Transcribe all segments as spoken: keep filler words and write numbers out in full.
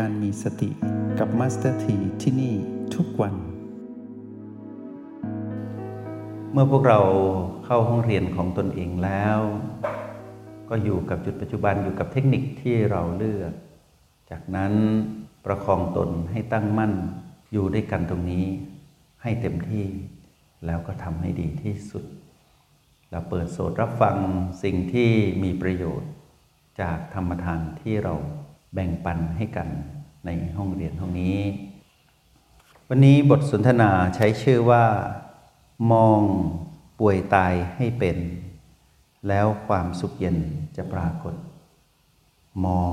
การมีสติกับ Master T ที่นี่ทุกวันเมื่อพวกเราเข้าห้องเรียนของตนเองแล้วก็อยู่กับจุดปัจจุบันอยู่กับเทคนิคที่เราเลือกจากนั้นประคองตนให้ตั้งมั่นอยู่ด้วยกันตรงนี้ให้เต็มที่แล้วก็ทำให้ดีที่สุดเราเปิดโสตรับฟังสิ่งที่มีประโยชน์จากธรรมทานที่เราแบ่งปันให้กันในห้องเรียนห้องนี้วันนี้บทสนทนาใช้ชื่อว่ามองป่วยตายให้เป็นแล้วความสุขเย็นจะปรากฏมอง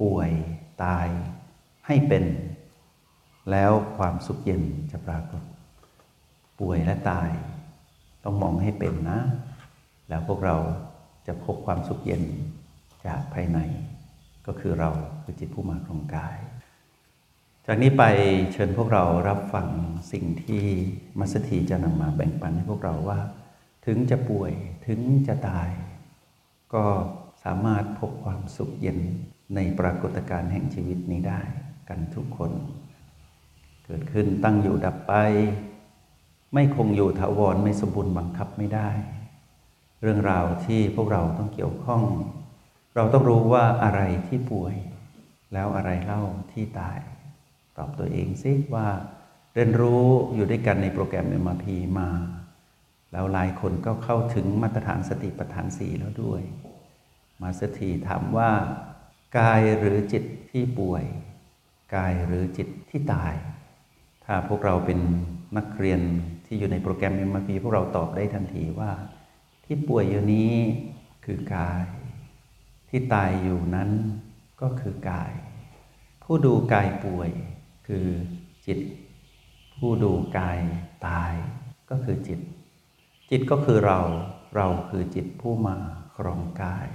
ป่วยตายให้เป็นแล้วความสุขเย็นจะปรากฏป่วยและตายต้องมองให้เป็นนะแล้วพวกเราจะพบความสุขเย็นจากภายในก็คือเราคือจิตผู้มาครองกายจากนี้ไปเชิญพวกเรารับฟังสิ่งที่มัสถีจะนำมาแบ่งปันให้พวกเราว่าถึงจะป่วยถึงจะตายก็สามารถพบความสุขเย็นในปรากฏการณ์แห่งชีวิตนี้ได้กันทุกคนเกิดขึ้นตั้งอยู่ดับไปไม่คงอยู่ถาวรไม่สมบูรณ์บังคับไม่ได้เรื่องราวที่พวกเราต้องเกี่ยวข้องเราต้องรู้ว่าอะไรที่ป่วยแล้วอะไรเล่าที่ตายตอบตัวเองสิว่าเรียนรู้อยู่ด้วยกันในโปรแกรม เอ็ม อาร์ พี มาแล้วหลายคนก็เข้าถึงมาตรฐานสติปัฏฐานสี่แล้วด้วยมาสถีถามว่ากายหรือจิตที่ป่วยกายหรือจิตที่ตายถ้าพวกเราเป็นนักเรียนที่อยู่ในโปรแกรม เอ็ม อาร์ พี พวกเราตอบได้ทันทีว่าที่ป่วยอยู่นี้คือกายที่ตายอยู่นั้นก็คือกายผู้ดูกายป่วยคือจิตผู้ดูกายตายก็คือจิตจิตก็คือเราเราคือจิตผู้มาครองกาย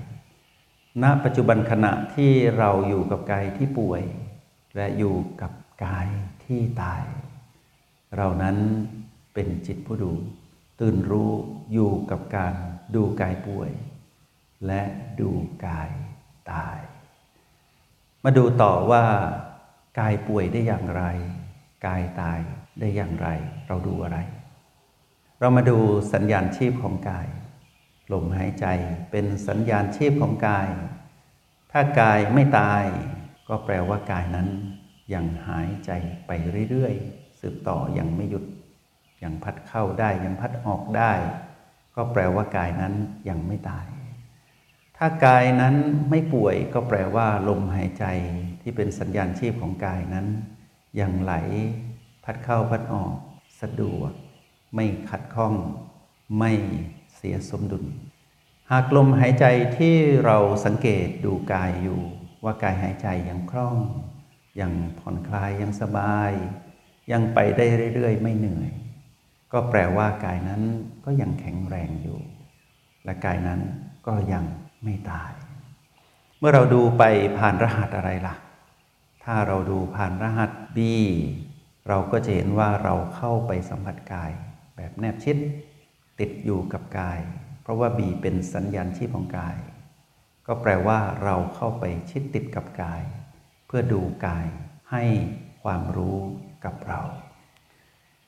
ณปัจจุบันขณะที่เราอยู่กับกายที่ป่วยและอยู่กับกายที่ตายเรานั้นเป็นจิตผู้ดูตื่นรู้อยู่กับการดูกายป่วยและดูกายตายมาดูต่อว่ากายป่วยได้อย่างไรกายตายได้อย่างไรเราดูอะไรเรามาดูสัญญาณชีพของกายลมหายใจเป็นสัญญาณชีพของกายถ้ากายไม่ตายก็แปลว่ากายนั้นยังหายใจไปเรื่อยๆสืบต่อยังไม่หยุดยังพัดเข้าได้ยังพัดออกได้ก็แปลว่ากายนั้นยังไม่ตายถ้ากายนั้นไม่ป่วยก็แปลว่าลมหายใจที่เป็นสัญญาณชีพของกายนั้นยังไหลพัดเข้าพัดออกสะดวกไม่ขัดข้องไม่เสียสมดุลหากลมหายใจที่เราสังเกตดูกายอยู่ว่ากายหายใจยังคล่องยังผ่อนคลายยังสบายยังไปได้เรื่อยๆไม่เหนื่อยก็แปลว่ากายนั้นก็ยังแข็งแรงอยู่และกายนั้นก็ยังไม่ตายเมื่อเราดูไปผ่านรหัสอะไรล่ะถ้าเราดูผ่านรหัส B เราก็จะเห็นว่าเราเข้าไปสัมผัสกายแบบแนบชิดติดอยู่กับกายเพราะว่า B เป็นสัญญาณชีพของกายก็แปลว่าเราเข้าไปชิดติดกับกายเพื่อดูกายให้ความรู้กับเรา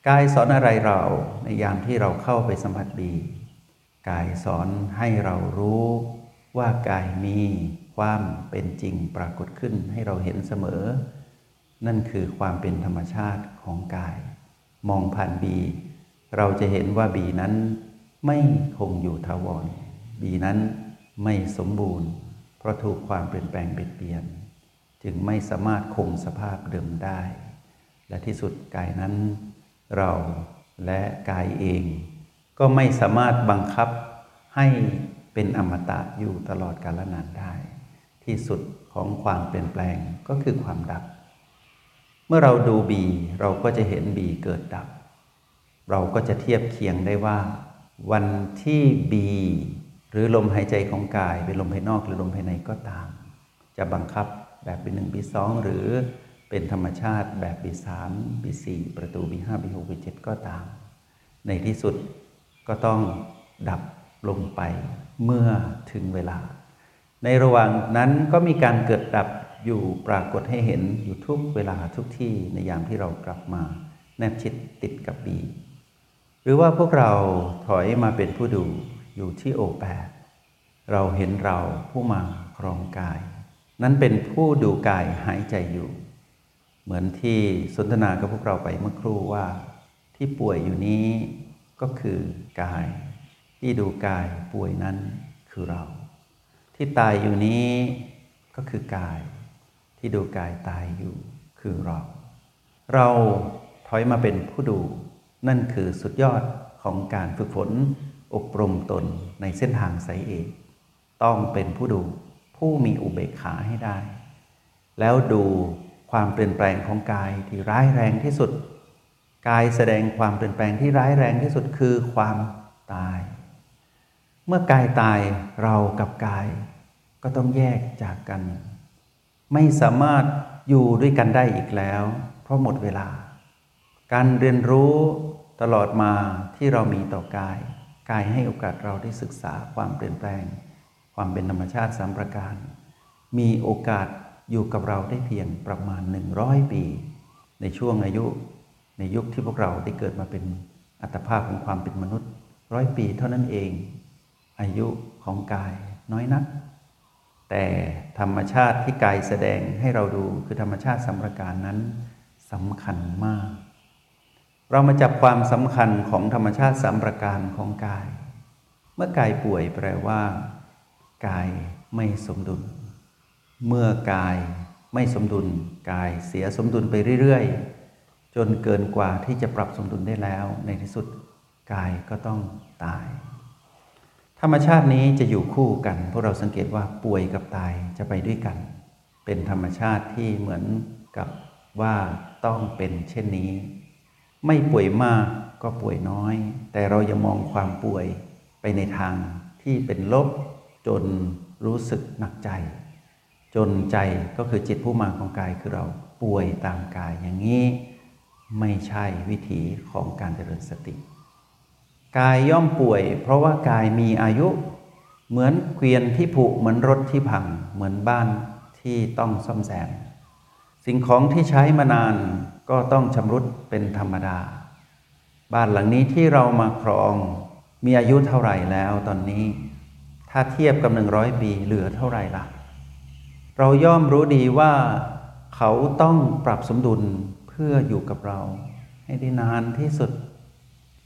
กายสอนอะไรเราในยามที่เราเข้าไปสัมผัส B กายสอนให้เรารู้ว่ากายมีความเป็นจริงปรากฏขึ้นให้เราเห็นเสมอนั่นคือความเป็นธรรมชาติของกายมองผ่านบีเราจะเห็นว่าบีนั้นไม่คงอยู่ถาวรบีนั้นไม่สมบูรณ์เพราะถูกความเปลี่ยนแปลงเปลี่ยนจึงไม่สามารถคงสภาพเดิมได้และที่สุดกายนั้นเราและกายเองก็ไม่สามารถบังคับให้เป็นอมตะอยู่ตลอดกาลนานได้ที่สุดของความเปลี่ยนแปลงก็คือความดับเมื่อเราดูบีเราก็จะเห็นบีเกิดดับเราก็จะเทียบเคียงได้ว่าวันที่บีหรือลมหายใจของกายเป็นลมภายนอกหรือลมภายในก็ตามจะบังคับแบบบีหนึ่งบีสองหรือเป็นธรรมชาติแบบบีสามบีสี่ประตูบีห้าบีหกบีเจ็ดก็ตามในที่สุดก็ต้องดับลงไปเมื่อถึงเวลาในระหว่างนั้นก็มีการเกิดดับ อยู่ปรากฏให้เห็นอยู่ทุกเวลาทุกที่ในยามที่เรากลับมาแนบชิดติดกับบีหรือว่าพวกเราถอยมาเป็นผู้ดูอยู่ที่โอแปดเราเห็นเราผู้มาครองกายนั้นเป็นผู้ดูกายหายใจอยู่เหมือนที่สนทนากับพวกเราไปเมื่อครู่ว่าที่ป่วยอยู่นี้ก็คือกายที่ดูกายป่วยนั้นคือเราที่ตายอยู่นี้ก็คือกายที่ดูกายตายอยู่คือเราเราถอยมาเป็นผู้ดูนั่นคือสุดยอดของการฝึกฝนอบรมตนในเส้นทางสายเอกต้องเป็นผู้ดูผู้มีอุเบกขาให้ได้แล้วดูความเปลี่ยนแปลงของกายที่ร้ายแรงที่สุดกายแสดงความเปลี่ยนแปลงที่ร้ายแรงที่สุดคือความตายเมื่อกายตายเรากับกายก็ต้องแยกจากกันไม่สามารถอยู่ด้วยกันได้อีกแล้วเพราะหมดเวลาการเรียนรู้ตลอดมาที่เรามีต่อกายกายให้โอกาสเราได้ศึกษาความเปลี่ยนแปลงความเป็นธรรมชาติสามประการมีโอกาสอยู่กับเราได้เพียงประมาณหนึ่งร้อยปีในช่วงอายุในยุคที่พวกเราได้เกิดมาเป็นอัตภาพของความเป็นมนุษย์หนึ่งร้อยปีเท่านั้นเองอายุของกายน้อยนักแต่ธรรมชาติที่กายแสดงให้เราดูคือธรรมชาติสามประการนั้นสำคัญมากเรามาจับความสำคัญของธรรมชาติสามประการของกายเมื่อกายป่วยแปลว่ากายไม่สมดุลเมื่อกายไม่สมดุลกายเสียสมดุลไปเรื่อยๆจนเกินกว่าที่จะปรับสมดุลได้แล้วในที่สุดกายก็ต้องตายธรรมชาตินี้จะอยู่คู่กันพวกเราสังเกตว่าป่วยกับตายจะไปด้วยกันเป็นธรรมชาติที่เหมือนกับว่าต้องเป็นเช่นนี้ไม่ป่วยมากก็ป่วยน้อยแต่เราอย่ามองความป่วยไปในทางที่เป็นลบจนรู้สึกหนักใจจนใจก็คือจิตผู้มาของกายคือเราป่วยตามกายอย่างนี้ไม่ใช่วิถีของการเจริญสติกายย่อมป่วยเพราะว่ากายมีอายุเหมือนเกวียนที่ผุเหมือนรถที่พังเหมือนบ้านที่ต้องซ่อมแซมสิ่งของที่ใช้มานานก็ต้องชำรุดเป็นธรรมดาบ้านหลังนี้ที่เรามาครองมีอายุเท่าไหร่แล้วตอนนี้ถ้าเทียบกับหนึ่งร้อยปีเหลือเท่าไหร่ล่ะเราย่อมรู้ดีว่าเขาต้องปรับสมดุลเพื่ออยู่กับเราให้ได้นานที่สุด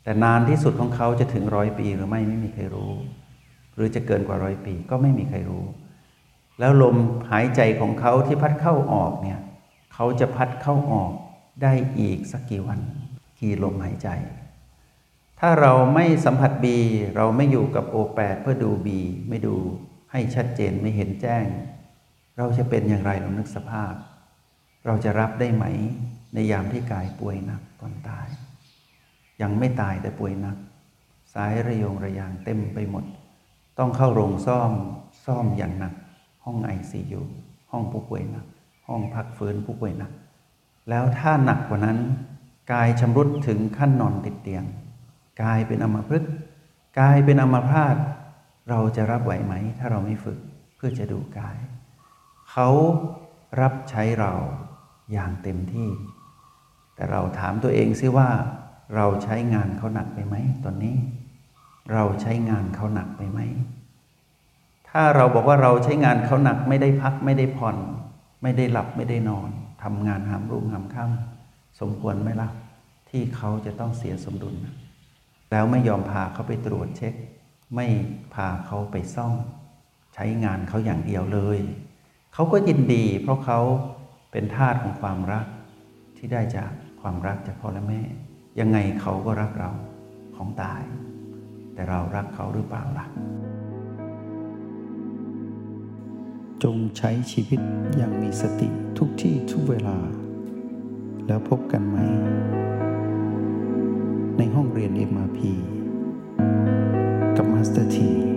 แต่นานที่สุดของเขาจะถึงร้อยปีหรือไม่ไม่มีใครรู้หรือจะเกินกว่าร้อยปีก็ไม่มีใครรู้แล้วลมหายใจของเขาที่พัดเข้าออกเนี่ยเขาจะพัดเข้าออกได้อีกสักกี่วันกี่ลมหายใจถ้าเราไม่สัมผัสบีเราไม่อยู่กับโอแปดเพื่อดูบีไม่ดูให้ชัดเจนไม่เห็นแจ้งเราจะเป็นอย่างไรลองนึกสภาพเราจะรับได้ไหมในยามที่กายป่วยหนักตอนตายยังไม่ตายแต่ป่วยหนักสายระยงระยางเต็มไปหมดต้องเข้าโรงซ่อมซ่อมอย่างหนักห้อง ไอ ซี ยู ห้องผู้ป่วยหนักห้องพักฟื้นผู้ป่วยหนักแล้วถ้าหนักกว่านั้นกายชำรุดถึงขั้นนอนติดเตียงกายเป็นอัมพฤกษ์กายเป็นอัมพาตเราจะรับไหวไหมถ้าเราไม่ฝึกเพื่อจะดูกายเขารับใช้เราอย่างเต็มที่แต่เราถามตัวเองซิว่าเราใช้งานเขาหนักไปไหมตอนนี้เราใช้งานเขาหนักไปไหมถ้าเราบอกว่าเราใช้งานเขาหนักไม่ได้พักไม่ได้ผ่อนไม่ได้หลับไม่ได้นอนทำงานหามรุ่งหามค่ำสมควรไหมล่ะที่เขาจะต้องเสียสมดุลแล้วไม่ยอมพาเขาไปตรวจเช็คไม่พาเขาไปซ่อมใช้งานเขาอย่างเดียวเลยเขาก็ยินดีเพราะเขาเป็นทาสของความรักที่ได้จากความรักจากพ่อและแม่ยังไงเขาก็รักเราของตายแต่เรารักเขาหรือเปล่าล่ะจงใช้ชีวิตอย่างมีสติทุกที่ทุกเวลาแล้วพบกันไหมในห้องเรียน เอ็ม อาร์ พี กับมาสเตอร์ ที